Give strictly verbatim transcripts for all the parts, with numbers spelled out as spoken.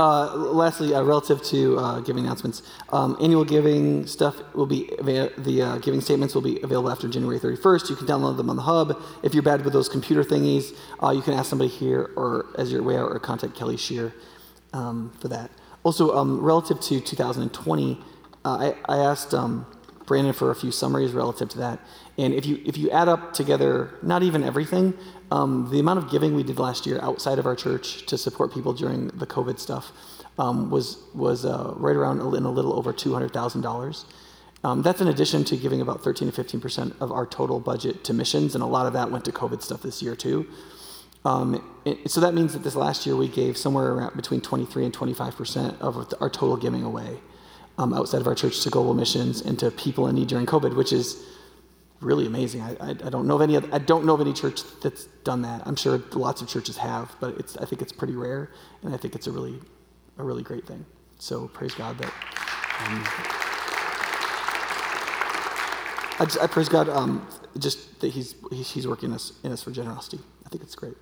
Uh, lastly, uh, relative to uh, giving announcements, um, annual giving stuff will be, avail- the uh, giving statements will be available after January thirty-first. You can download them on the hub. If you're bad with those computer thingies, uh, you can ask somebody here or as your way out or contact Kelly Shear um, for that. Also, um, relative to two thousand twenty, uh, I, I asked um, Brandon for a few summaries relative to that. And if you if you add up together, not even everything, um, the amount of giving we did last year outside of our church to support people during the COVID stuff um, was was uh, right around in a little over two hundred thousand dollars. Um, that's in addition to giving about thirteen to fifteen percent of our total budget to missions, and a lot of that went to COVID stuff this year too. Um, it, so that means that this last year we gave somewhere around between twenty-three and twenty-five percent of our total giving away um, outside of our church to global missions and to people in need during COVID, which is really amazing. I, I, I don't know of any. Other, I don't know of any church that's done that. I'm sure lots of churches have, but it's. I think it's pretty rare, and I think it's a really, a really great thing. So praise God that. Um, I, just, I praise God um, just that He's He's working us in us for generosity. I think it's great,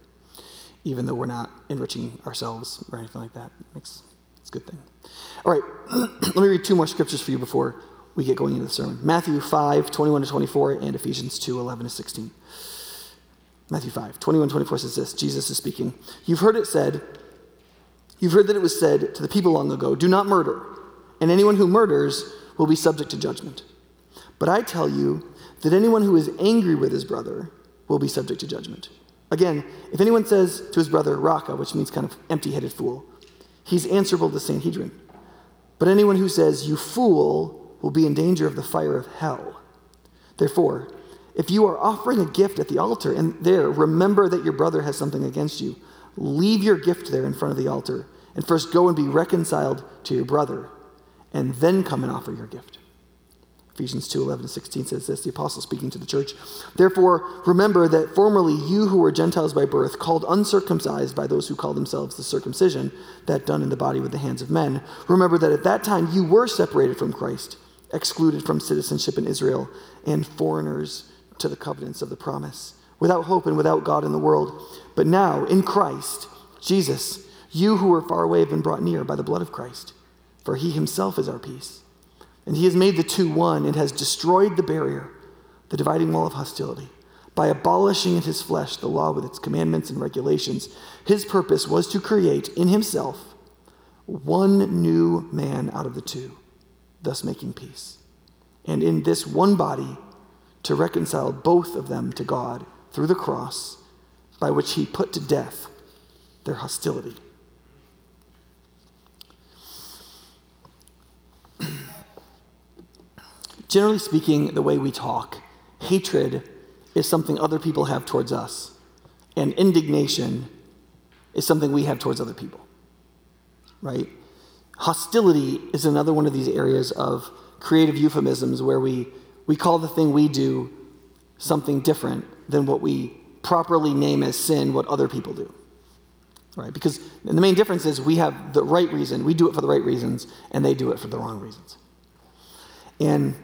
even though we're not enriching ourselves or anything like that. It's, it's a good thing. All right, let me read two more scriptures for you before we get going into the sermon. Matthew five, twenty-one to twenty-four, and Ephesians two, eleven to sixteen. Matthew five, twenty-one to twenty-four says this. Jesus is speaking. You've heard it said, you've heard that it was said to the people long ago, do not murder, and anyone who murders will be subject to judgment. But I tell you that anyone who is angry with his brother will be subject to judgment. Again, if anyone says to his brother, Raka, which means kind of empty-headed fool, he's answerable to the Sanhedrin. But anyone who says, you fool, will be in danger of the fire of hell. Therefore, if you are offering a gift at the altar and there, remember that your brother has something against you. Leave your gift there in front of the altar and first go and be reconciled to your brother and then come and offer your gift. Ephesians two, eleven to sixteen says this, the apostle speaking to the church. Therefore, remember that formerly you who were Gentiles by birth, called uncircumcised by those who call themselves the circumcision, that done in the body with the hands of men, remember that at that time you were separated from Christ, excluded from citizenship in Israel, and foreigners to the covenants of the promise, without hope and without God in the world. But now, in Christ Jesus, you who were far away have been brought near by the blood of Christ, for he himself is our peace. And he has made the two one and has destroyed the barrier, the dividing wall of hostility, by abolishing in his flesh the law with its commandments and regulations. His purpose was to create in himself one new man out of the two, thus making peace, and in this one body to reconcile both of them to God through the cross, by which he put to death their hostility. Generally speaking, the way we talk, hatred is something other people have towards us, and indignation is something we have towards other people, right? Hostility is another one of these areas of creative euphemisms where we, we call the thing we do something different than what we properly name as sin, what other people do, right? Because and the main difference is we have the right reason. We do it for the right reasons, and they do it for the wrong reasons. And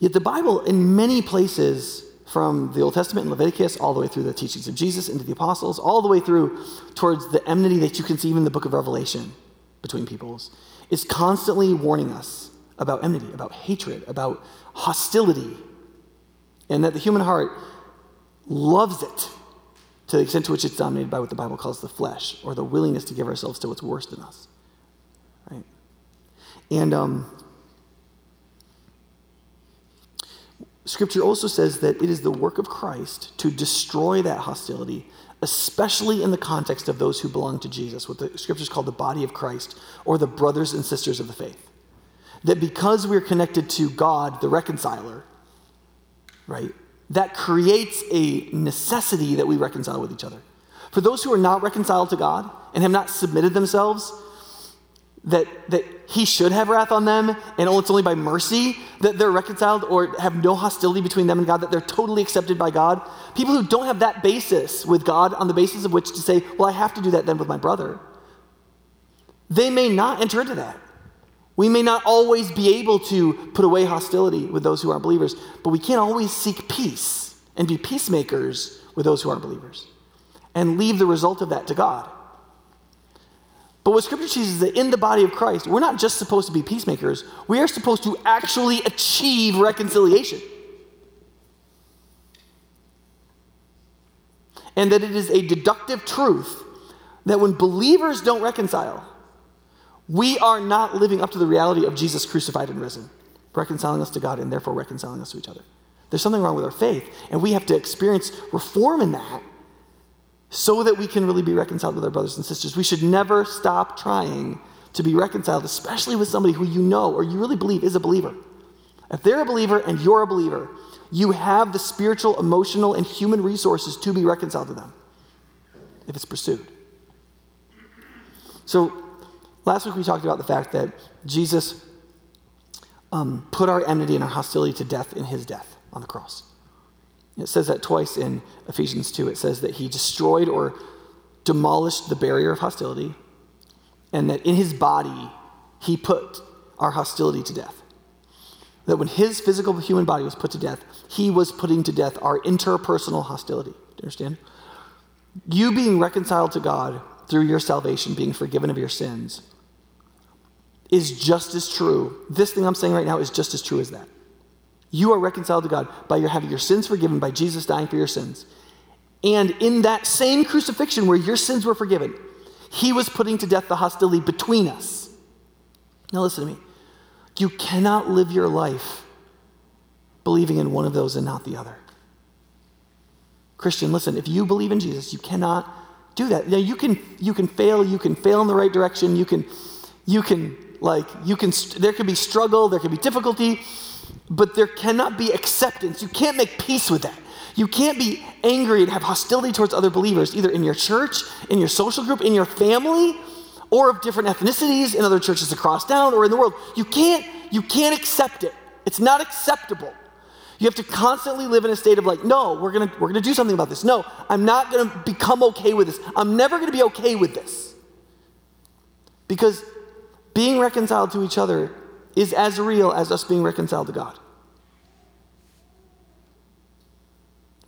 yet the Bible, in many places, from the Old Testament and Leviticus, all the way through the teachings of Jesus into the apostles, all the way through towards the enmity that you can see even in the book of Revelation, between peoples, is constantly warning us about enmity, about hatred, about hostility, and that the human heart loves it to the extent to which it's dominated by what the Bible calls the flesh, or the willingness to give ourselves to what's worse than us, right? And um, Scripture also says that it is the work of Christ to destroy that hostility, especially in the context of those who belong to Jesus, what the scriptures call the body of Christ, or the brothers and sisters of the faith. That because we're connected to God, the reconciler, right, that creates a necessity that we reconcile with each other. For those who are not reconciled to God and have not submitted themselves, that that he should have wrath on them, and it's only by mercy that they're reconciled or have no hostility between them and God, that they're totally accepted by God. People who don't have that basis with God, on the basis of which to say, well, I have to do that then with my brother, they may not enter into that. We may not always be able to put away hostility with those who aren't believers, but we can't always seek peace and be peacemakers with those who aren't believers and leave the result of that to God. But what Scripture teaches is that in the body of Christ, we're not just supposed to be peacemakers. We are supposed to actually achieve reconciliation. And that it is a deductive truth that when believers don't reconcile, we are not living up to the reality of Jesus crucified and risen, reconciling us to God and therefore reconciling us to each other. There's something wrong with our faith, and we have to experience reform in that so that we can really be reconciled with our brothers and sisters. We should never stop trying to be reconciled, especially with somebody who you know or you really believe is a believer. If they're a believer and you're a believer, you have the spiritual, emotional, and human resources to be reconciled to them if it's pursued. So last week we talked about the fact that Jesus um, put our enmity and our hostility to death in his death on the cross. It says that twice in Ephesians two. It says that he destroyed or demolished the barrier of hostility, and that in his body he put our hostility to death. That when his physical human body was put to death, he was putting to death our interpersonal hostility. Do you understand? You being reconciled to God through your salvation, being forgiven of your sins, is just as true. This thing I'm saying right now is just as true as that. You are reconciled to God by your having your sins forgiven, by Jesus dying for your sins. And in that same crucifixion where your sins were forgiven, he was putting to death the hostility between us. Now listen to me. You cannot live your life believing in one of those and not the other. Christian, listen, if you believe in Jesus, you cannot do that. Now you can you can fail, you can fail in the right direction, you can you can like you can there can be struggle, there can be difficulty, but there cannot be acceptance. You can't make peace with that. You can't be angry and have hostility towards other believers, either in your church, in your social group, in your family, or of different ethnicities in other churches across town or in the world. You can't, you can't accept it. It's not acceptable. You have to constantly live in a state of like, no, we're gonna, we're gonna do something about this. No, I'm not gonna become okay with this. I'm never gonna be okay with this. Because being reconciled to each other is as real as us being reconciled to God.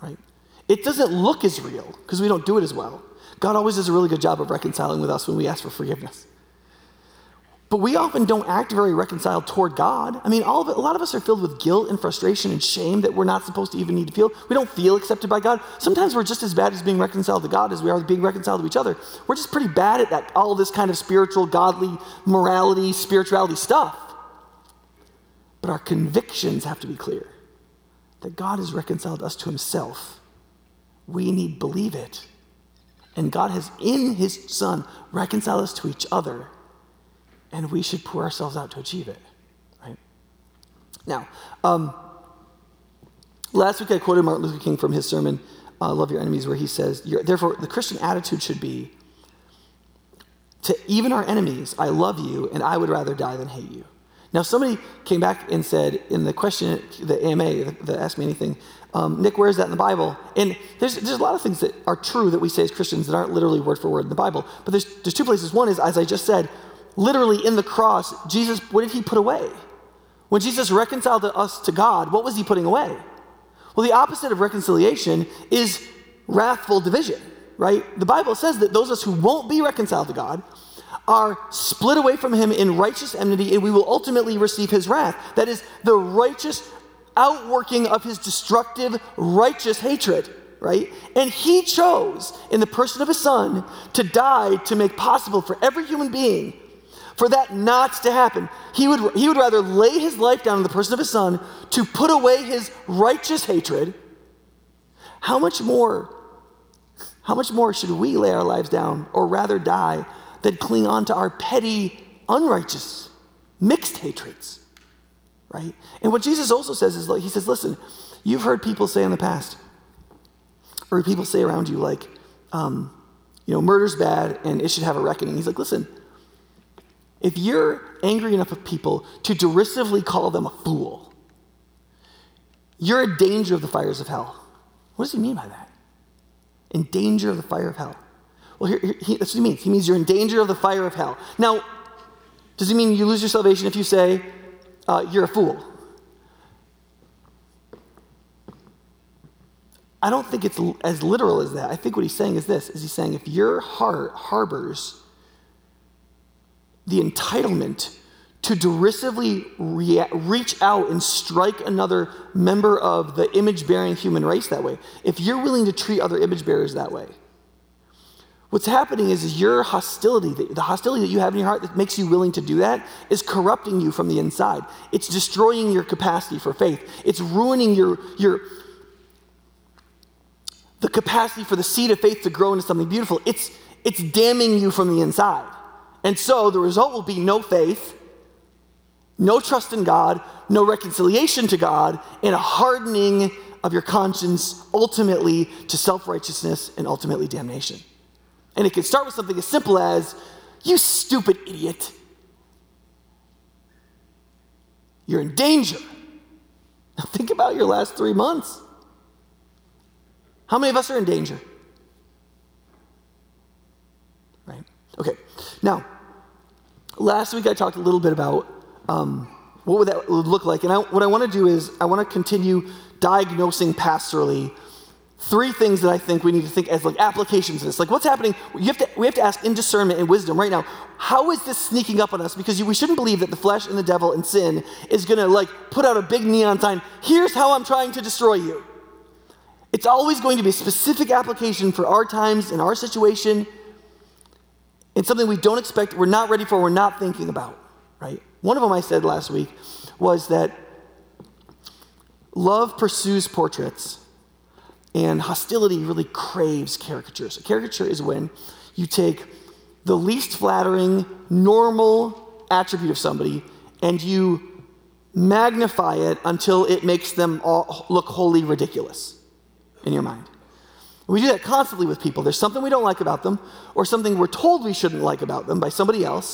Right? It doesn't look as real because we don't do it as well. God always does a really good job of reconciling with us when we ask for forgiveness. But we often don't act very reconciled toward God. I mean, all of it, a lot of us are filled with guilt and frustration and shame that we're not supposed to even need to feel. We don't feel accepted by God. Sometimes we're just as bad as being reconciled to God as we are being reconciled to each other. We're just pretty bad at that, all this kind of spiritual, godly, morality, spirituality stuff. But our convictions have to be clear that God has reconciled us to himself. We need believe it. And God has, in his Son, reconciled us to each other, and we should pour ourselves out to achieve it, right? Now, um, last week I quoted Martin Luther King from his sermon, uh, Love Your Enemies, where he says, therefore, the Christian attitude should be, to even our enemies, I love you, and I would rather die than hate you. Now, somebody came back and said in the question, the A M A, the Ask Me Anything, um, Nick, where is that in the Bible? And there's there's a lot of things that are true that we say as Christians that aren't literally word for word in the Bible. But there's there's two places. One is, as I just said, literally in the cross, Jesus, what did he put away? When Jesus reconciled us to God, what was he putting away? Well, the opposite of reconciliation is wrathful division, right? The Bible says that those of us who won't be reconciled to God are split away from him in righteous enmity, and we will ultimately receive his wrath. That is the righteous outworking of his destructive, righteous hatred, right? And he chose, in the person of his Son, to die to make possible for every human being for that not to happen. He would, he would rather lay his life down in the person of his Son to put away his righteous hatred. How much more, how much more should we lay our lives down, or rather die, that cling on to our petty, unrighteous, mixed hatreds, right? And what Jesus also says is, he says, listen, you've heard people say in the past, or people say around you, like, um, you know, murder's bad and it should have a reckoning. He's like, listen, if you're angry enough at people to derisively call them a fool, you're in danger of the fires of hell. What does he mean by that? In danger of the fire of hell. Well, here, here, he, that's what he means. He means you're in danger of the fire of hell. Now, does he mean you lose your salvation if you say uh, you're a fool? I don't think it's l- as literal as that. I think what he's saying is this, is he's saying if your heart harbors the entitlement to derisively re- reach out and strike another member of the image-bearing human race that way, if you're willing to treat other image bearers that way, what's happening is, is your hostility, the hostility that you have in your heart that makes you willing to do that, is corrupting you from the inside. It's destroying your capacity for faith. It's ruining your your the capacity for the seed of faith to grow into something beautiful. It's it's damning you from the inside. And so the result will be no faith, no trust in God, no reconciliation to God, and a hardening of your conscience ultimately to self-righteousness and ultimately damnation. And it can start with something as simple as, you stupid idiot. You're in danger. Now think about your last three months. How many of us are in danger? Right? Okay. Now, last week I talked a little bit about Um, what would that look like? And I, what I want to do is I want to continue diagnosing pastorally three things that I think we need to think as like applications of this. Like, what's happening? You have to, we have to ask in discernment and wisdom right now, how is this sneaking up on us? Because you, we shouldn't believe that the flesh and the devil and sin is going to like put out a big neon sign, here's how I'm trying to destroy you. It's always going to be a specific application for our times and our situation, and something we don't expect, we're not ready for, we're not thinking about, right? One of them I said last week was that love pursues portraits and hostility really craves caricatures. A caricature is when you take the least flattering, normal attribute of somebody and you magnify it until it makes them all look wholly ridiculous in your mind. We do that constantly with people. There's something we don't like about them or something we're told we shouldn't like about them by somebody else.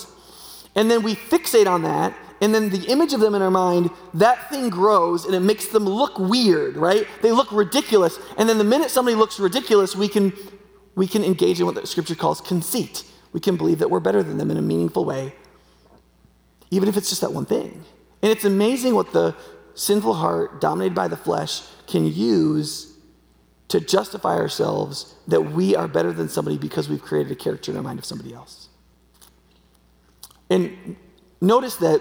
And then we fixate on that, and then the image of them in our mind, that thing grows, and it makes them look weird, right? They look ridiculous, and then the minute somebody looks ridiculous, we can we can engage in what the Scripture calls conceit. We can believe that we're better than them in a meaningful way, even if it's just that one thing. And it's amazing what the sinful heart, dominated by the flesh, can use to justify ourselves that we are better than somebody because we've created a character in our mind of somebody else. And notice that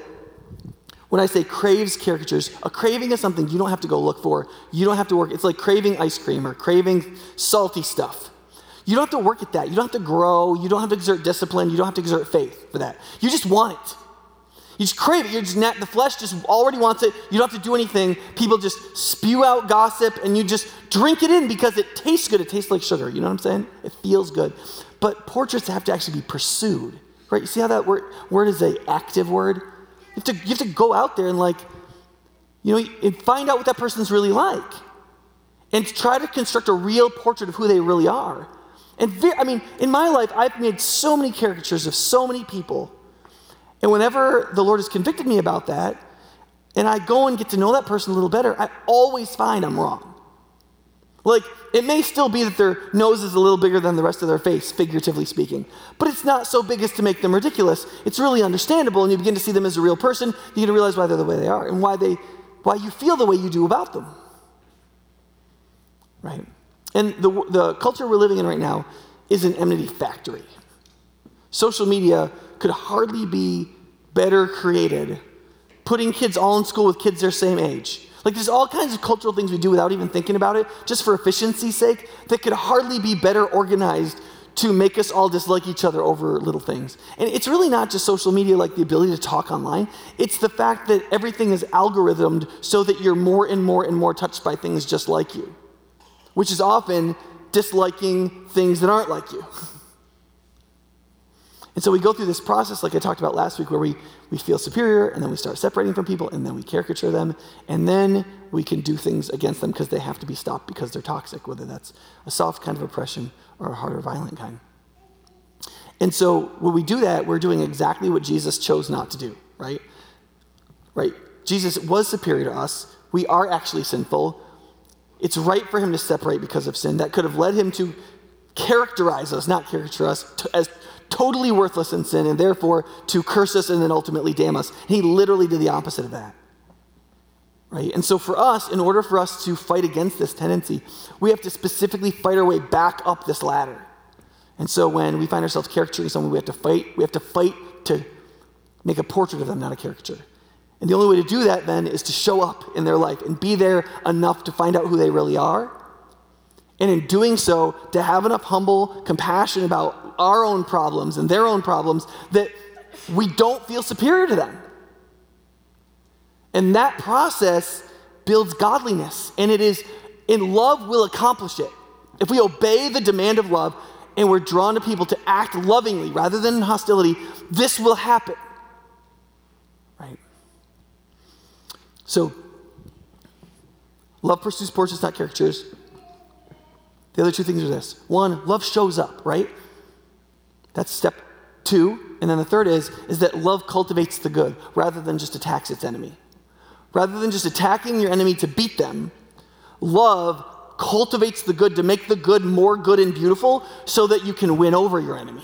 when I say craves caricatures, a craving is something you don't have to go look for. You don't have to work. It's like craving ice cream or craving salty stuff. You don't have to work at that. You don't have to grow. You don't have to exert discipline. You don't have to exert faith for that. You just want it. You just crave it. You're just not, the flesh just already wants it. You don't have to do anything. People just spew out gossip, and you just drink it in because it tastes good. It tastes like sugar. You know what I'm saying? It feels good. But portraits have to actually be pursued. Right? You see how that word, word is an active word? You have, to, you have to go out there and like, you know, and find out what that person's really like. And try to construct a real portrait of who they really are. And ve- I mean, in my life, I've made so many caricatures of so many people. And whenever the Lord has convicted me about that, and I go and get to know that person a little better, I always find I'm wrong. Like, it may still be that their nose is a little bigger than the rest of their face, figuratively speaking, but it's not so big as to make them ridiculous. It's really understandable, and you begin to see them as a real person. You begin to realize why they're the way they are and why they, why you feel the way you do about them, right? And the the culture we're living in right now is an enmity factory. Social media could hardly be better created, putting kids all in school with kids their same age. Like, there's all kinds of cultural things we do without even thinking about it, just for efficiency's sake, that could hardly be better organized to make us all dislike each other over little things. And it's really not just social media, like the ability to talk online. It's the fact that everything is algorithmed so that you're more and more and more touched by things just like you, which is often disliking things that aren't like you. And so we go through this process, like I talked about last week, where we, we feel superior, and then we start separating from people, and then we caricature them, and then we can do things against them because they have to be stopped because they're toxic, whether that's a soft kind of oppression or a harder, violent kind. And so when we do that, we're doing exactly what Jesus chose not to do, right? Right? Jesus was superior to us. We are actually sinful. It's right for him to separate because of sin. That could have led him to characterize us, not caricature us, to, as totally worthless in sin, and therefore to curse us and then ultimately damn us. He literally did the opposite of that, right? And so for us, in order for us to fight against this tendency, we have to specifically fight our way back up this ladder. And so when we find ourselves caricaturing someone, we have to fight. We have to fight to Make a portrait of them, not a caricature. And the only way to do that then is to show up in their life and be there enough to find out who they really are. And in doing so, to have enough humble compassion about our own problems and their own problems that we don't feel superior to them. And that process builds godliness, and it is in love will accomplish it. If we obey the demand of love and we're drawn to people to act lovingly rather than in hostility, this will happen. Right? So, love pursues portraits, not caricatures. The other two things are this. One, love shows up, right? That's step two. And then the third is, is that love cultivates the good rather than just attacks its enemy. Rather than just attacking your enemy to beat them, love cultivates the good to make the good more good and beautiful so that you can win over your enemy.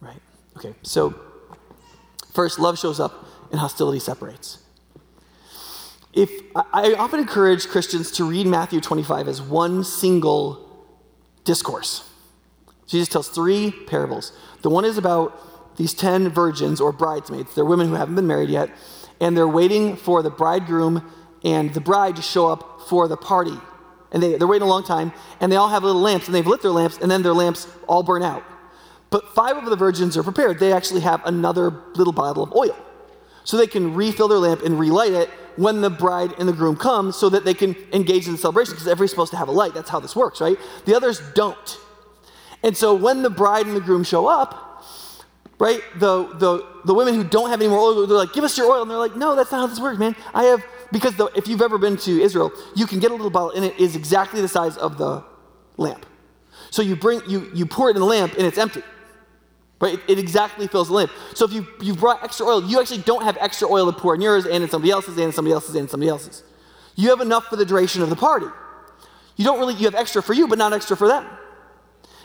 Right? Okay, so first, love shows up and hostility separates. If I often encourage Christians to read Matthew twenty-five as one single discourse. Jesus tells three parables. The one is about these ten virgins or bridesmaids. They're women who haven't been married yet, and they're waiting for the bridegroom and the bride to show up for the party. And they, they're waiting a long time, and they all have little lamps, and they've lit their lamps, and then their lamps all burn out. But five of the virgins are prepared. They actually have another little bottle of oil. So they can refill their lamp and relight it when the bride and the groom come so that they can engage in the celebration, because everybody's supposed to have a light. That's how this works, right? The others don't. And so when the bride and the groom show up, right, the the, the women who don't have any more oil, they're like, give us your oil. And they're like, no, that's not how this works, man. I have, because the, if you've ever been to Israel, you can get a little bottle and it is exactly the size of the lamp. So you bring, you you pour it in the lamp and it's empty. Right? It, it exactly fills the lamp. So if you you brought extra oil, you actually don't have extra oil to pour in yours and in somebody else's and in somebody else's and in somebody else's. You have enough for the duration of the party. You don't really, you have extra for you, but not extra for them.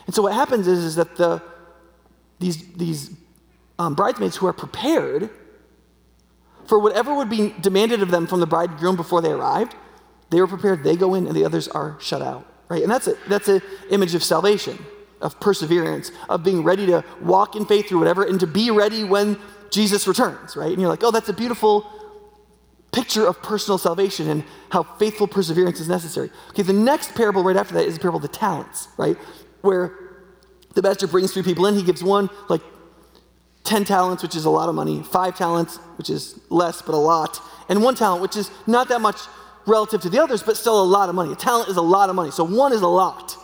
And so what happens is, is that the these these um, bridesmaids who are prepared for whatever would be demanded of them from the bridegroom before they arrived, they were prepared. They go in, and the others are shut out. Right? And that's a that's an image of salvation, of perseverance, of being ready to walk in faith through whatever, and to be ready when Jesus returns, right? And you're like, oh, that's a beautiful picture of personal salvation and how faithful perseverance is necessary. Okay, the next parable right after that is the parable of the talents, right? Where the master brings three people in, he gives one, like, ten talents, which is a lot of money, five talents, which is less, but a lot, and one talent, which is not that much relative to the others, but still a lot of money. A talent is a lot of money, so one is a lot.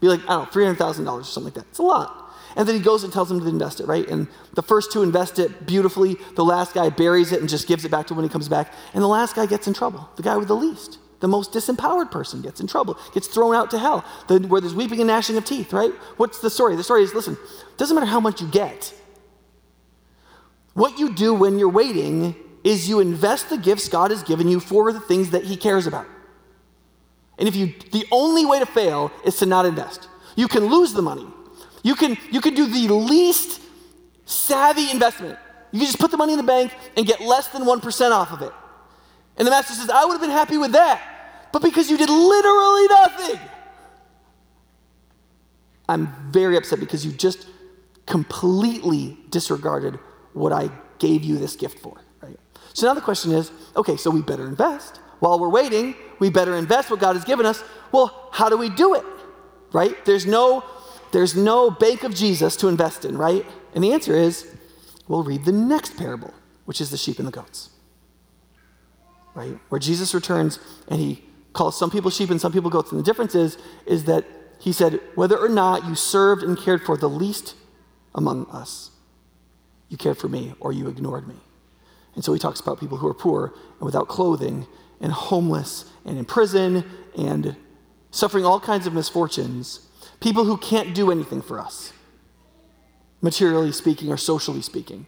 Be like, I don't know, three hundred thousand dollars or something like that. It's a lot. And then he goes and tells them to invest it, right? And the first two invest it beautifully. The last guy buries it and just gives it back to when he comes back. And the last guy gets in trouble. The guy with the least, the most disempowered person gets in trouble, gets thrown out to hell, the, where there's weeping and gnashing of teeth, right? What's the story? The story is, listen, it doesn't matter how much you get. What you do when you're waiting is you invest the gifts God has given you for the things that he cares about. And if you, the only way to fail is to not invest. You can lose the money. You can, you can do the least savvy investment. You can just put the money in the bank and get less than one percent off of it. And the master says, I would have been happy with that, but because you did literally nothing, I'm very upset because you just completely disregarded what I gave you this gift for. Right? So now the question is, okay, so we better invest. While we're waiting, we better invest what God has given us. Well, how do we do it? Right? There's no, there's no bank of Jesus to invest in, right? And the answer is, we'll read the next parable, which is the sheep and the goats. Right? Where Jesus returns and he calls some people sheep and some people goats. And the difference is, is that he said, whether or not you served and cared for the least among us, you cared for me or you ignored me. And so he talks about people who are poor and without clothing and homeless and in prison and suffering all kinds of misfortunes, people who can't do anything for us, materially speaking or socially speaking.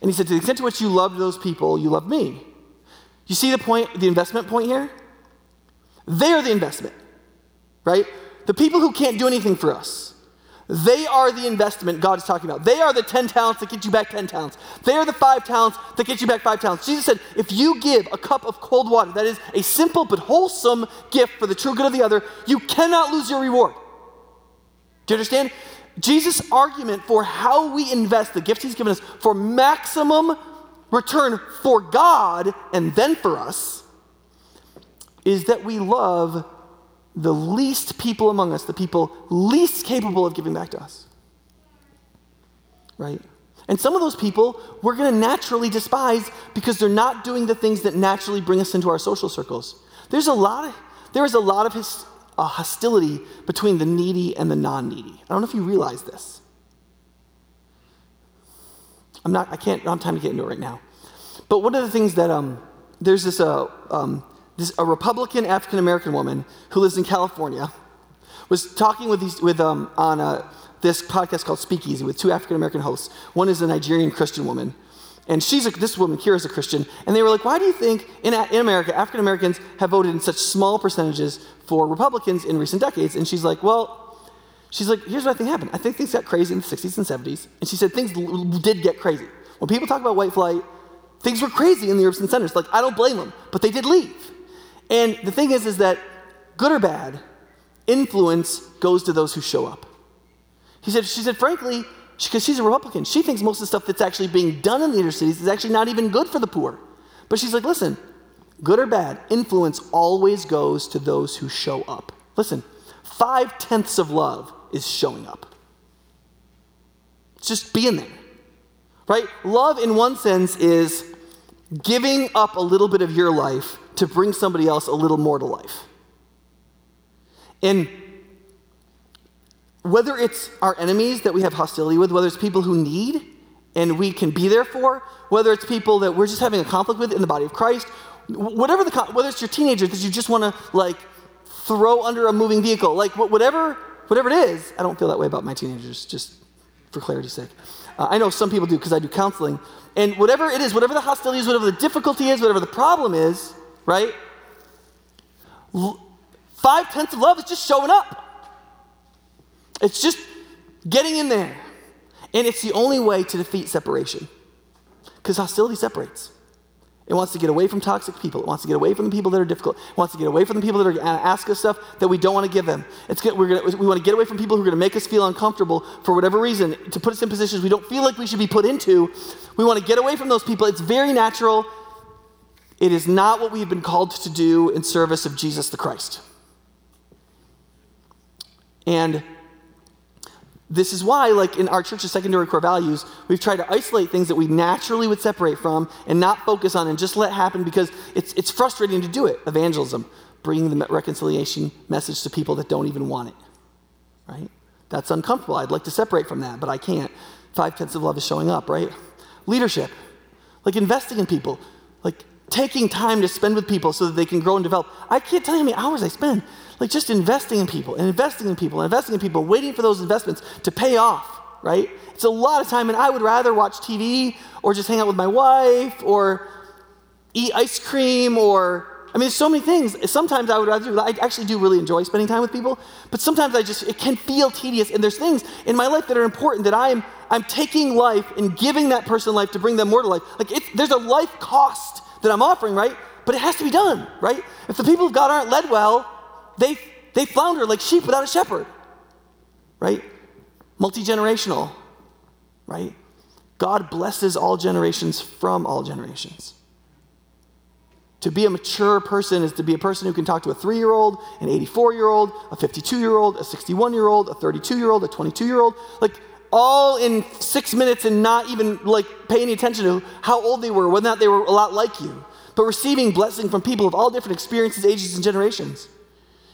And he said, to the extent to which you loved those people, you loved me. You see the point, the investment point here? They are the investment, right? The people who can't do anything for us, they are the investment God is talking about. They are the ten talents that get you back ten talents. They are the five talents that get you back five talents. Jesus said, if you give a cup of cold water, that is a simple but wholesome gift for the true good of the other, you cannot lose your reward. Do you understand? Jesus' argument for how we invest the gifts he's given us for maximum return for God and then for us is that we love the least people among us, the people least capable of giving back to us. Right? And some of those people we're going to naturally despise because they're not doing the things that naturally bring us into our social circles. There's a lot of, there is a lot of his, uh, hostility between the needy and the non-needy. I don't know if you realize this. I'm not, I can't, I don't have time to get into it right now. But one of the things that, um, there's this, uh, um, this, a Republican African-American woman who lives in California was talking with these, with, um, on a, this podcast called Speakeasy with two African-American hosts. One is a Nigerian Christian woman. And she's a, this woman, Kira, is a Christian. And they were like, why do you think in, in America, African-Americans have voted in such small percentages for Republicans in recent decades? And she's like, well, she's like, here's what I think happened. I think things got crazy in the sixties and seventies. And she said things l- did get crazy. When people talk about white flight, things were crazy in the urban centers. Like, I don't blame them, but they did leave. And the thing is, is that good or bad, influence goes to those who show up. He said, she said, frankly, because she's a Republican, she thinks most of the stuff that's actually being done in the inner cities is actually not even good for the poor. But she's like, listen, good or bad, influence always goes to those who show up. Listen, five-tenths of love is showing up. It's just being there, right? Love, in one sense, is giving up a little bit of your life to bring somebody else a little more to life. And whether it's our enemies that we have hostility with, whether it's people who need and we can be there for, whether it's people that we're just having a conflict with in the body of Christ, whatever the whether it's your teenager that you just want to like throw under a moving vehicle, like whatever whatever it is. I don't feel that way about my teenagers, just for clarity's sake. Uh, I know some people do because I do counseling, and whatever it is, whatever the hostility is, whatever the difficulty is, whatever the problem is, right? Five tenths of love is just showing up. It's just getting in there. And it's the only way to defeat separation. Because hostility separates. It wants to get away from toxic people. It wants to get away from the people that are difficult. It wants to get away from the people that are going to ask us stuff that we don't want to give them. It's good, we're gonna, we want to get away from people who are going to make us feel uncomfortable for whatever reason, to put us in positions we don't feel like we should be put into. We want to get away from those people. It's very natural. It is not what we've been called to do in service of Jesus the Christ. And this is why, like in our church's secondary core values, we've tried to isolate things that we naturally would separate from and not focus on and just let happen because it's it's frustrating to do it. Evangelism, bringing the reconciliation message to people that don't even want it, right? That's uncomfortable. I'd like to separate from that, but I can't. Five-tenths of love is showing up, right? Leadership, like investing in people, like taking time to spend with people so that they can grow and develop. I can't tell you how many hours I spend like just investing in people and investing in people and investing in people, waiting for those investments to pay off, right? It's a lot of time, and I would rather watch T V or just hang out with my wife or eat ice cream or, I mean, there's so many things. Sometimes I would rather do, I actually do really enjoy spending time with people, but sometimes I just, it can feel tedious, and there's things in my life that are important that I'm I'm taking life and giving that person life to bring them more to life. Like it's, there's a life cost that I'm offering, right? But it has to be done, right? If the people of God aren't led well, they they flounder like sheep without a shepherd, right? Multi-generational, right? God blesses all generations from all generations. To be a mature person is to be a person who can talk to a three-year-old, an eighty-four-year-old, a fifty-two-year-old, a sixty-one-year-old, a thirty-two-year-old, a twenty-two-year-old, like all in six minutes and not even like pay any attention to how old they were, whether or not they were a lot like you, but receiving blessing from people of all different experiences, ages, and generations.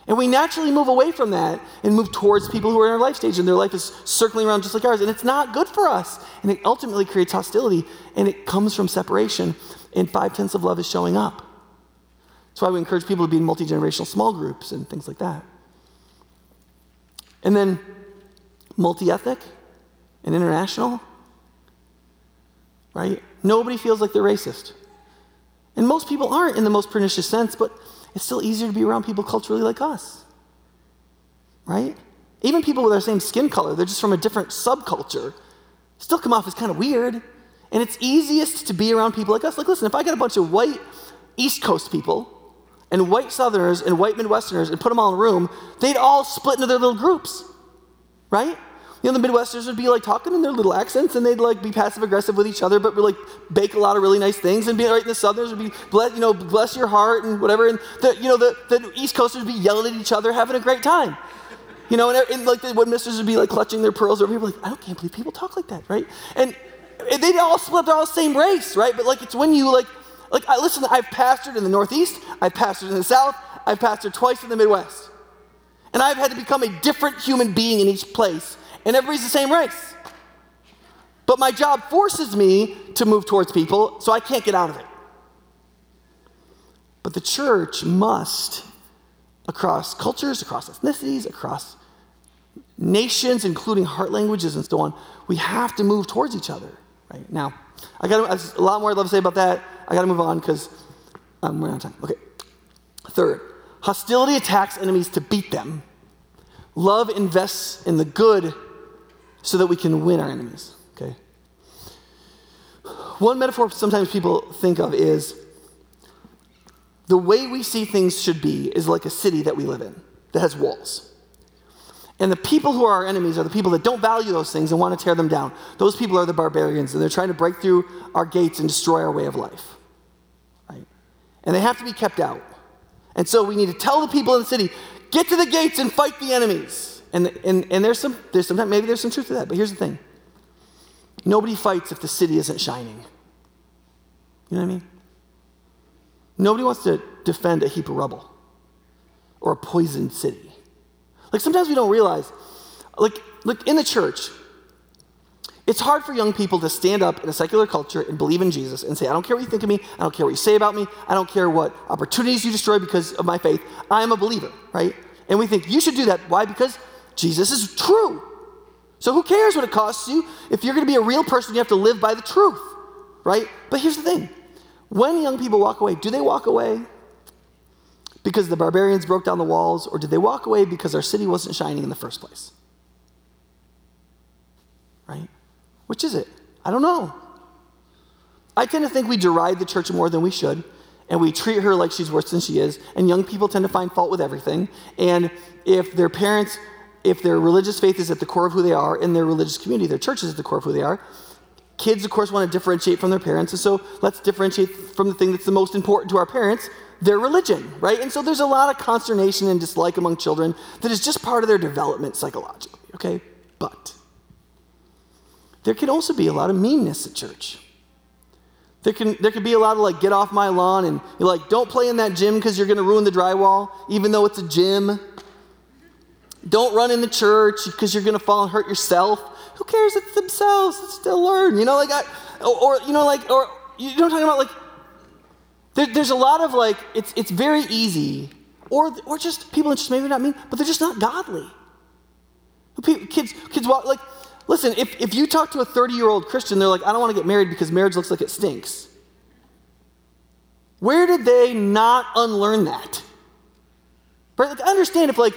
And we naturally move away from that and move towards people who are in our life stage and their life is circling around just like ours, and it's not good for us. And it ultimately creates hostility, and it comes from separation, and five-tenths of love is showing up. That's why we encourage people to be in multi-generational small groups and things like that. And then multi-ethnic and international, right? Nobody feels like they're racist. And most people aren't in the most pernicious sense, but it's still easier to be around people culturally like us, right? Even people with our same skin color, they're just from a different subculture, still come off as kind of weird. And it's easiest to be around people like us. Like, listen, if I got a bunch of white East Coast people and white Southerners and white Midwesterners and put them all in a room, they'd all split into their little groups, right? You know, the Midwesterners would be like talking in their little accents, and they'd like be passive aggressive with each other, but would like bake a lot of really nice things. And be right, in the Southerners would be bless, you know, bless your heart and whatever. And the, you know, the, the East Coasters would be yelling at each other, having a great time. You know, and, and like the Westminsters would be like clutching their pearls, or people like, I can't believe people talk like that, right? And they all split, they're all the same race, right? But like, it's when you like, like I listen. I've pastored in the Northeast. I've pastored in the South. I've pastored twice in the Midwest, and I've had to become a different human being in each place. And everybody's the same race. But my job forces me to move towards people, so I can't get out of it. But the church must, across cultures, across ethnicities, across nations, including heart languages and so on, we have to move towards each other. Right now, I got a lot more I'd love to say about that. I got to move on because um, we're out of time. Okay. Third, hostility attacks enemies to beat them. Love invests in the good so that we can win our enemies, okay? One metaphor sometimes people think of is the way we see things should be is like a city that we live in that has walls. And the people who are our enemies are the people that don't value those things and want to tear them down. Those people are the barbarians, and they're trying to break through our gates and destroy our way of life, right? And they have to be kept out. And so we need to tell the people in the city, get to the gates and fight the enemies. And, and, and there's some, there's some, maybe there's some truth to that, but here's the thing. Nobody fights if the city isn't shining. You know what I mean? Nobody wants to defend a heap of rubble or a poisoned city. Like sometimes we don't realize, like, like in the church, it's hard for young people to stand up in a secular culture and believe in Jesus and say, I don't care what you think of me, I don't care what you say about me, I don't care what opportunities you destroy because of my faith, I'm a believer, right? And we think you should do that. Why? Because Jesus is true. So who cares what it costs you? If you're going to be a real person, you have to live by the truth, right? But here's the thing. When young people walk away, do they walk away because the barbarians broke down the walls, or did they walk away because our city wasn't shining in the first place? Right? Which is it? I don't know. I tend to think we deride the church more than we should, and we treat her like she's worse than she is, and young people tend to find fault with everything. And if their parents, if their religious faith is at the core of who they are, in their religious community, their church is at the core of who they are, kids, of course, want to differentiate from their parents, and so let's differentiate from the thing that's the most important to our parents, their religion, right? And so there's a lot of consternation and dislike among children that is just part of their development psychologically, okay? But there can also be a lot of meanness at church. There can there can be a lot of like, get off my lawn, and you're like, don't play in that gym because you're going to ruin the drywall, even though it's a gym. Don't run in the church because you're going to fall and hurt yourself. Who cares? It's themselves. Let's still learn. You know, like, I, or, or, you know, like, or, you know what I'm talking about? Like, there, there's a lot of like, it's it's very easy, or or just people in church, maybe not mean, but they're just not godly. People, kids, kids walk, like, listen, if, if you talk to a thirty-year-old Christian, they're like, I don't want to get married because marriage looks like it stinks. Where did they not unlearn that? Right? Like, I understand if, like,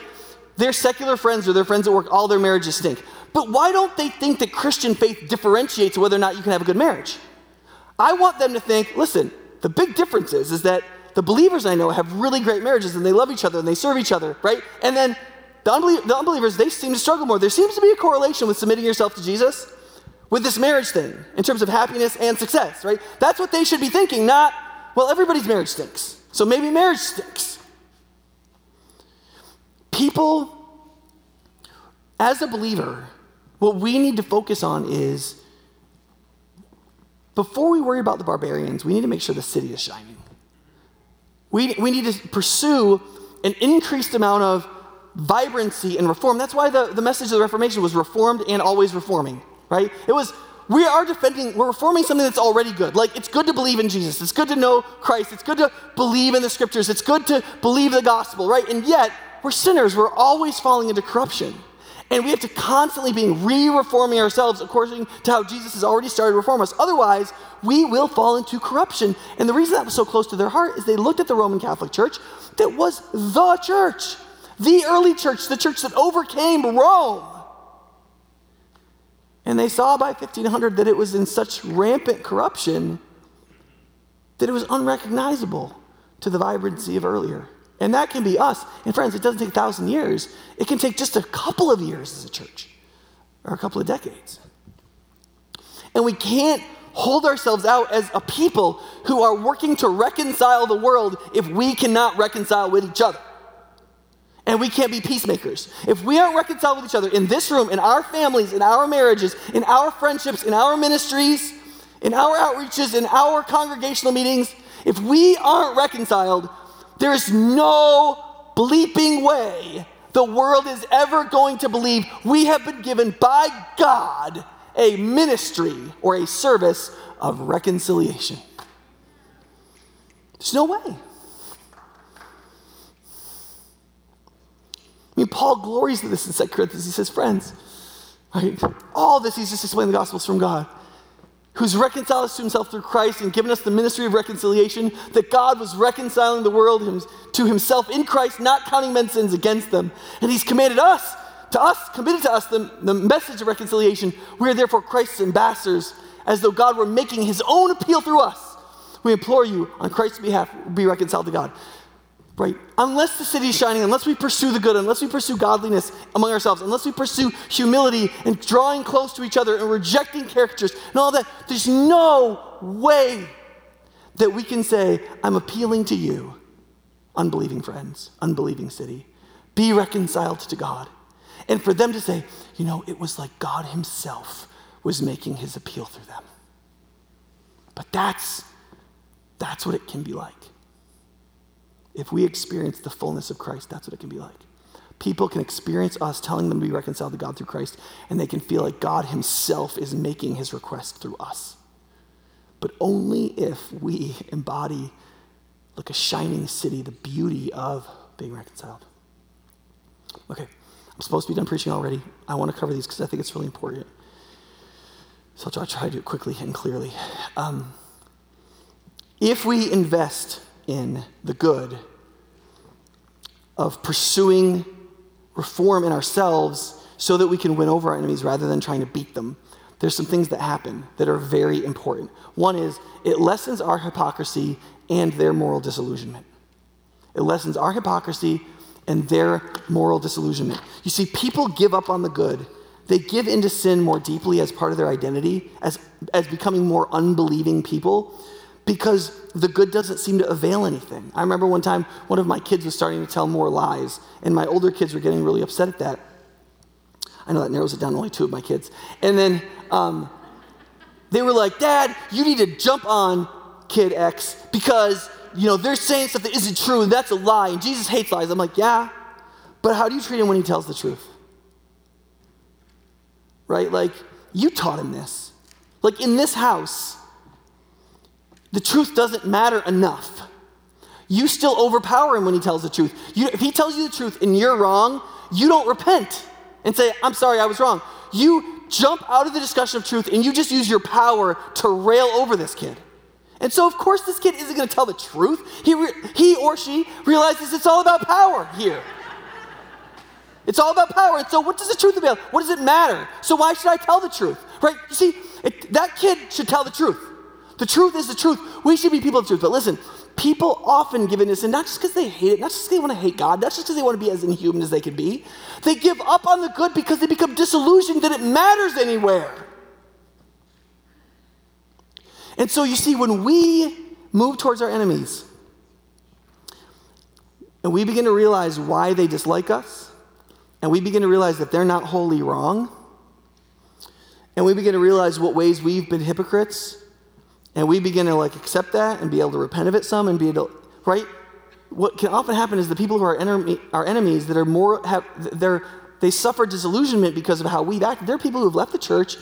their secular friends or their friends at work, all their marriages stink. But why don't they think that Christian faith differentiates whether or not you can have a good marriage? I want them to think, listen, the big difference is, is that the believers I know have really great marriages, and they love each other, and they serve each other, right? And then The, unbelie- the unbelievers, they seem to struggle more. There seems to be a correlation with submitting yourself to Jesus with this marriage thing in terms of happiness and success, right? That's what they should be thinking, not, well, everybody's marriage stinks, so maybe marriage stinks. People, as a believer, what we need to focus on is before we worry about the barbarians, we need to make sure the city is shining. We, we need to pursue an increased amount of vibrancy and reform. That's why the, the message of the Reformation was reformed and always reforming, right? It was, we are defending, we're reforming something that's already good. Like, it's good to believe in Jesus. It's good to know Christ. It's good to believe in the scriptures. It's good to believe the gospel, right? And yet, we're sinners. We're always falling into corruption. And we have to constantly be re-reforming ourselves according to how Jesus has already started to reform us. Otherwise, we will fall into corruption. And the reason that was so close to their heart is they looked at the Roman Catholic Church that was the church. The early church, the church that overcame Rome. And they saw by fifteen hundred that it was in such rampant corruption that it was unrecognizable to the vibrancy of earlier. And that can be us. And friends, it doesn't take a thousand years. It can take just a couple of years as a church. or a couple of decades. And we can't hold ourselves out as a people who are working to reconcile the world if we cannot reconcile with each other. And we can't be peacemakers. If we aren't reconciled with each other in this room, in our families, in our marriages, in our friendships, in our ministries, in our outreaches, in our congregational meetings, if we aren't reconciled, there is no bleeping way the world is ever going to believe we have been given by God a ministry or a service of reconciliation. There's no way. I mean, Paul glories in this in Second Corinthians. He says, friends, right, all this, he's just explaining the gospels from God, who's reconciled us to himself through Christ and given us the ministry of reconciliation, that God was reconciling the world to himself in Christ, not counting men's sins against them. And he's commanded us, to us, committed to us, the, the message of reconciliation. We are therefore Christ's ambassadors, as though God were making his own appeal through us. We implore you, on Christ's behalf, be reconciled to God. Right? Unless the city is shining, unless we pursue the good, unless we pursue godliness among ourselves, unless we pursue humility and drawing close to each other and rejecting caricatures and all that, there's no way that we can say, I'm appealing to you, unbelieving friends, unbelieving city. Be reconciled to God. And for them to say, you know, it was like God himself was making his appeal through them. But that's, that's what it can be like. If we experience the fullness of Christ, that's what it can be like. People can experience us telling them to be reconciled to God through Christ, and they can feel like God himself is making his request through us. But only if we embody, like a shining city, the beauty of being reconciled. Okay, I'm supposed to be done preaching already. I want to cover these because I think it's really important. So I'll try to do it quickly and clearly. Um, if we invest in the good of pursuing reform in ourselves so that we can win over our enemies rather than trying to beat them, there's some things that happen that are very important. One is, it lessens our hypocrisy and their moral disillusionment. It lessens our hypocrisy and their moral disillusionment. You see, people give up on the good. They give into sin more deeply as part of their identity, as, as becoming more unbelieving people, because the good doesn't seem to avail anything. I remember one time, one of my kids was starting to tell more lies, and my older kids were getting really upset at that. I know that narrows it down to only two of my kids. And then um, they were like, Dad, you need to jump on kid X because, you know, they're saying stuff that isn't true, and that's a lie, and Jesus hates lies. I'm like, yeah, but how do you treat him when he tells the truth? Right? Like, you taught him this. Like, in this house, the truth doesn't matter enough. You still overpower him when he tells the truth. You, if he tells you the truth and you're wrong, you don't repent and say, I'm sorry, I was wrong. You jump out of the discussion of truth and you just use your power to rail over this kid. And so, of course, this kid isn't going to tell the truth. He, re- he or she realizes it's all about power here. It's all about power. And so what does the truth avail? What does it matter? So why should I tell the truth? Right? You see, it, that kid should tell the truth. The truth is the truth. We should be people of the truth. But listen, people often give in to sin, not just because they hate it, not just because they want to hate God, not just because they want to be as inhuman as they can be. They give up on the good because they become disillusioned that it matters anywhere. And so you see, when we move towards our enemies and we begin to realize why they dislike us, and we begin to realize that they're not wholly wrong, and we begin to realize what ways we've been hypocrites, and we begin to like accept that and be able to repent of it some and be able to, right? What can often happen is the people who are enemy, our enemies that are more, have, they're, they suffer disillusionment because of how we've acted. There are people who have left the church,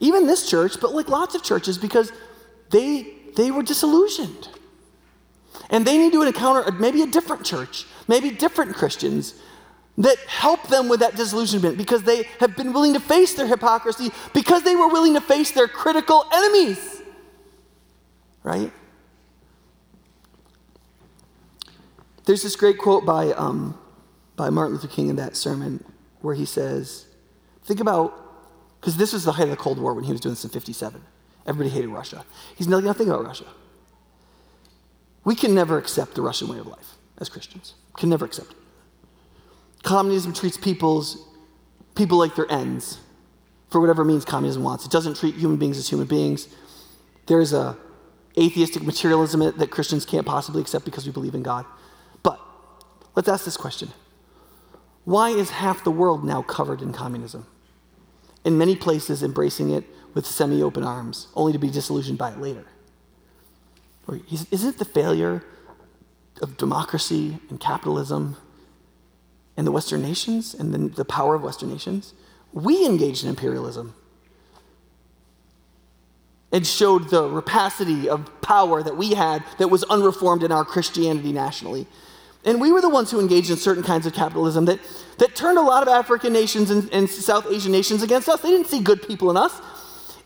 even this church, but like lots of churches, because they they were disillusioned. And they need to encounter maybe a different church, maybe different Christians that help them with that disillusionment because they have been willing to face their hypocrisy because they were willing to face their critical enemies. Right? There's this great quote by um, by Martin Luther King in that sermon where he says, think about, because this was the height of the Cold War when he was doing this in fifty-seven. Everybody hated Russia. He's like, now think about Russia. We can never accept the Russian way of life as Christians. Can never accept it. Communism treats people's, people like their ends. for whatever means communism wants. It doesn't treat human beings as human beings. There's a atheistic materialism that Christians can't possibly accept because we believe in God. But let's ask this question. Why is half the world now covered in communism? In many places embracing it with semi-open arms, only to be disillusioned by it later. Is it the failure of democracy and capitalism and the Western nations and the, the power of Western nations? We engaged in imperialism and showed the rapacity of power that we had that was unreformed in our Christianity nationally. And we were the ones who engaged in certain kinds of capitalism that, that turned a lot of African nations and, and South Asian nations against us. They didn't see good people in us.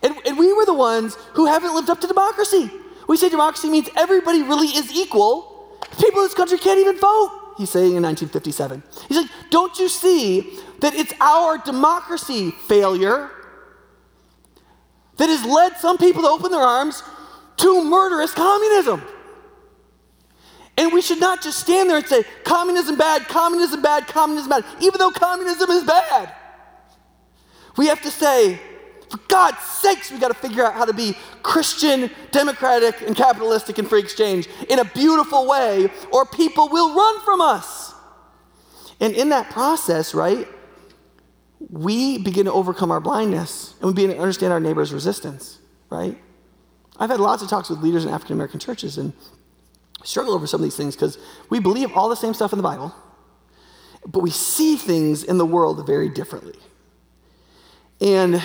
And, and we were the ones who haven't lived up to democracy. We say democracy means everybody really is equal. People in this country can't even vote, he's saying in nineteen fifty-seven. He's like, don't you see that it's our democracy failure that has led some people to open their arms to murderous communism? And we should not just stand there and say, communism bad, communism bad, communism bad, even though communism is bad. We have to say, for God's sakes, we got to figure out how to be Christian, democratic, and capitalistic and free exchange in a beautiful way, or people will run from us. And in that process, right, we begin to overcome our blindness and we begin to understand our neighbor's resistance, right? I've had lots of talks with leaders in African American churches and struggle over some of these things because we believe all the same stuff in the Bible, but we see things in the world very differently. And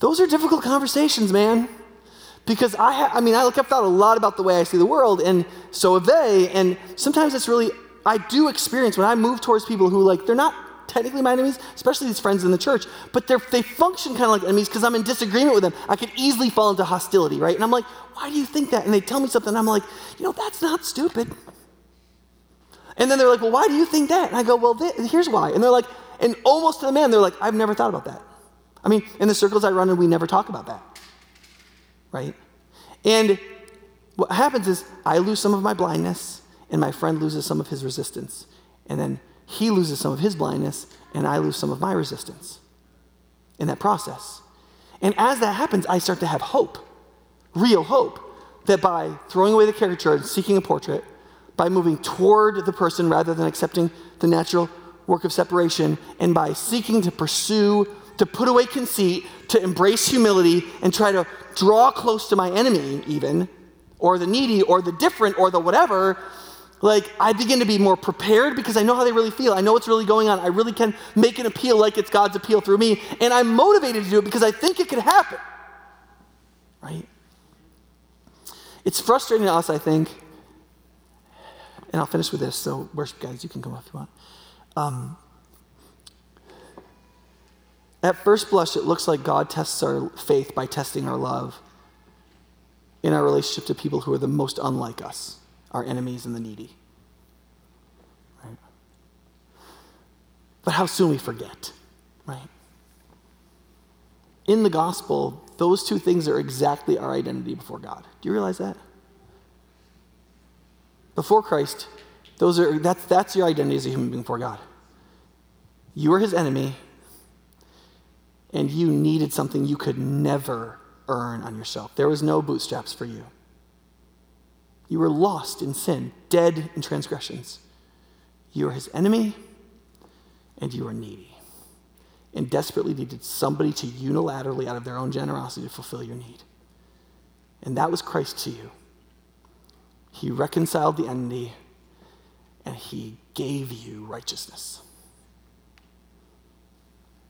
those are difficult conversations, man, because I ha- I mean, I look up thought a lot about the way I see the world, and so have they, and sometimes it's really, I do experience when I move towards people who, like, they're not technically my enemies, especially these friends in the church, but they're, they function kind of like enemies because I'm in disagreement with them. I could easily fall into hostility, right? And I'm like, why do you think that? And they tell me something, and I'm like, you know, that's not stupid. And then they're like, well, why do you think that? And I go, well, th- here's why. And they're like, and almost to the man, they're like, I've never thought about that. I mean, in the circles I run in, we never talk about that, right? And what happens is I lose some of my blindness, and my friend loses some of his resistance. And then he loses some of his blindness, and I lose some of my resistance in that process. And as that happens, I start to have hope, real hope, that by throwing away the caricature and seeking a portrait, by moving toward the person rather than accepting the natural work of separation, and by seeking to pursue, to put away conceit, to embrace humility, and try to draw close to my enemy even, or the needy, or the different, or the whatever, like, I begin to be more prepared because I know how they really feel. I know what's really going on. I really can make an appeal like it's God's appeal through me, and I'm motivated to do it because I think it could happen, right? It's frustrating to us, I think, and I'll finish with this, so worship guys, you can come up if you want. Um, at first blush, it looks like God tests our faith by testing our love in our relationship to people who are the most unlike us, our enemies and the needy. Right? But how soon we forget, right? In the gospel, those two things are exactly our identity before God. Do you realize that? Before Christ, those are that's that's your identity as a human being before God. You were his enemy, and you needed something you could never earn on yourself. There was no bootstraps for you. You were lost in sin, dead in transgressions. You were his enemy, and you were needy, and desperately needed somebody to unilaterally, out of their own generosity, to fulfill your need. And that was Christ to you. He reconciled the enmity, and he gave you righteousness.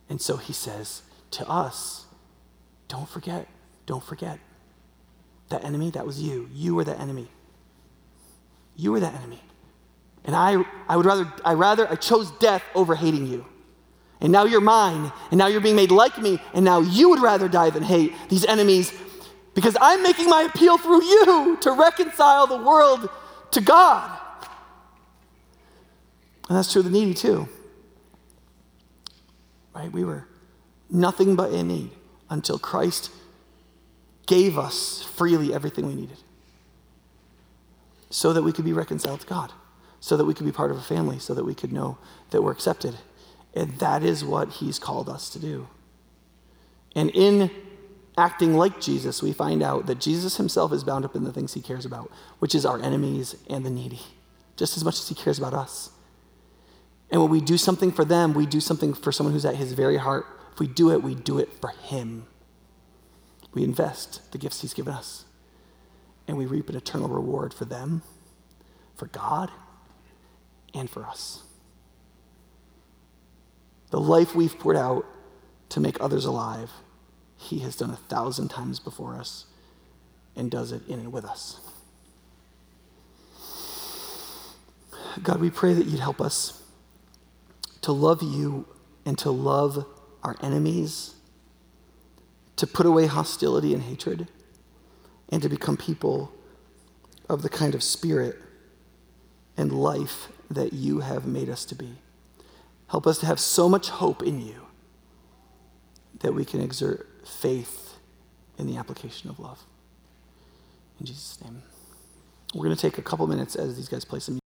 And so he says to us, don't forget, don't forget. That enemy, that was you. You were the enemy. You were the enemy. And I I would rather, I rather, I chose death over hating you. And now you're mine. And now you're being made like me. And now you would rather die than hate these enemies because I'm making my appeal through you to reconcile the world to God. And that's true of the needy too. Right? We were nothing but in need until Christ gave us freely everything we needed so that we could be reconciled to God, so that we could be part of a family, so that we could know that we're accepted. And that is what he's called us to do. And in acting like Jesus, we find out that Jesus himself is bound up in the things he cares about, which is our enemies and the needy, just as much as he cares about us. And when we do something for them, we do something for someone who's at his very heart. If we do it, we do it for him. We invest the gifts he's given us, and we reap an eternal reward for them, for God, and for us. The life we've poured out to make others alive, he has done a thousand times before us and does it in and with us. God, we pray that you'd help us to love you and to love our enemies, to put away hostility and hatred, and to become people of the kind of spirit and life that you have made us to be. Help us to have so much hope in you that we can exert faith in the application of love. In Jesus' name. We're going to take a couple minutes as these guys play some music.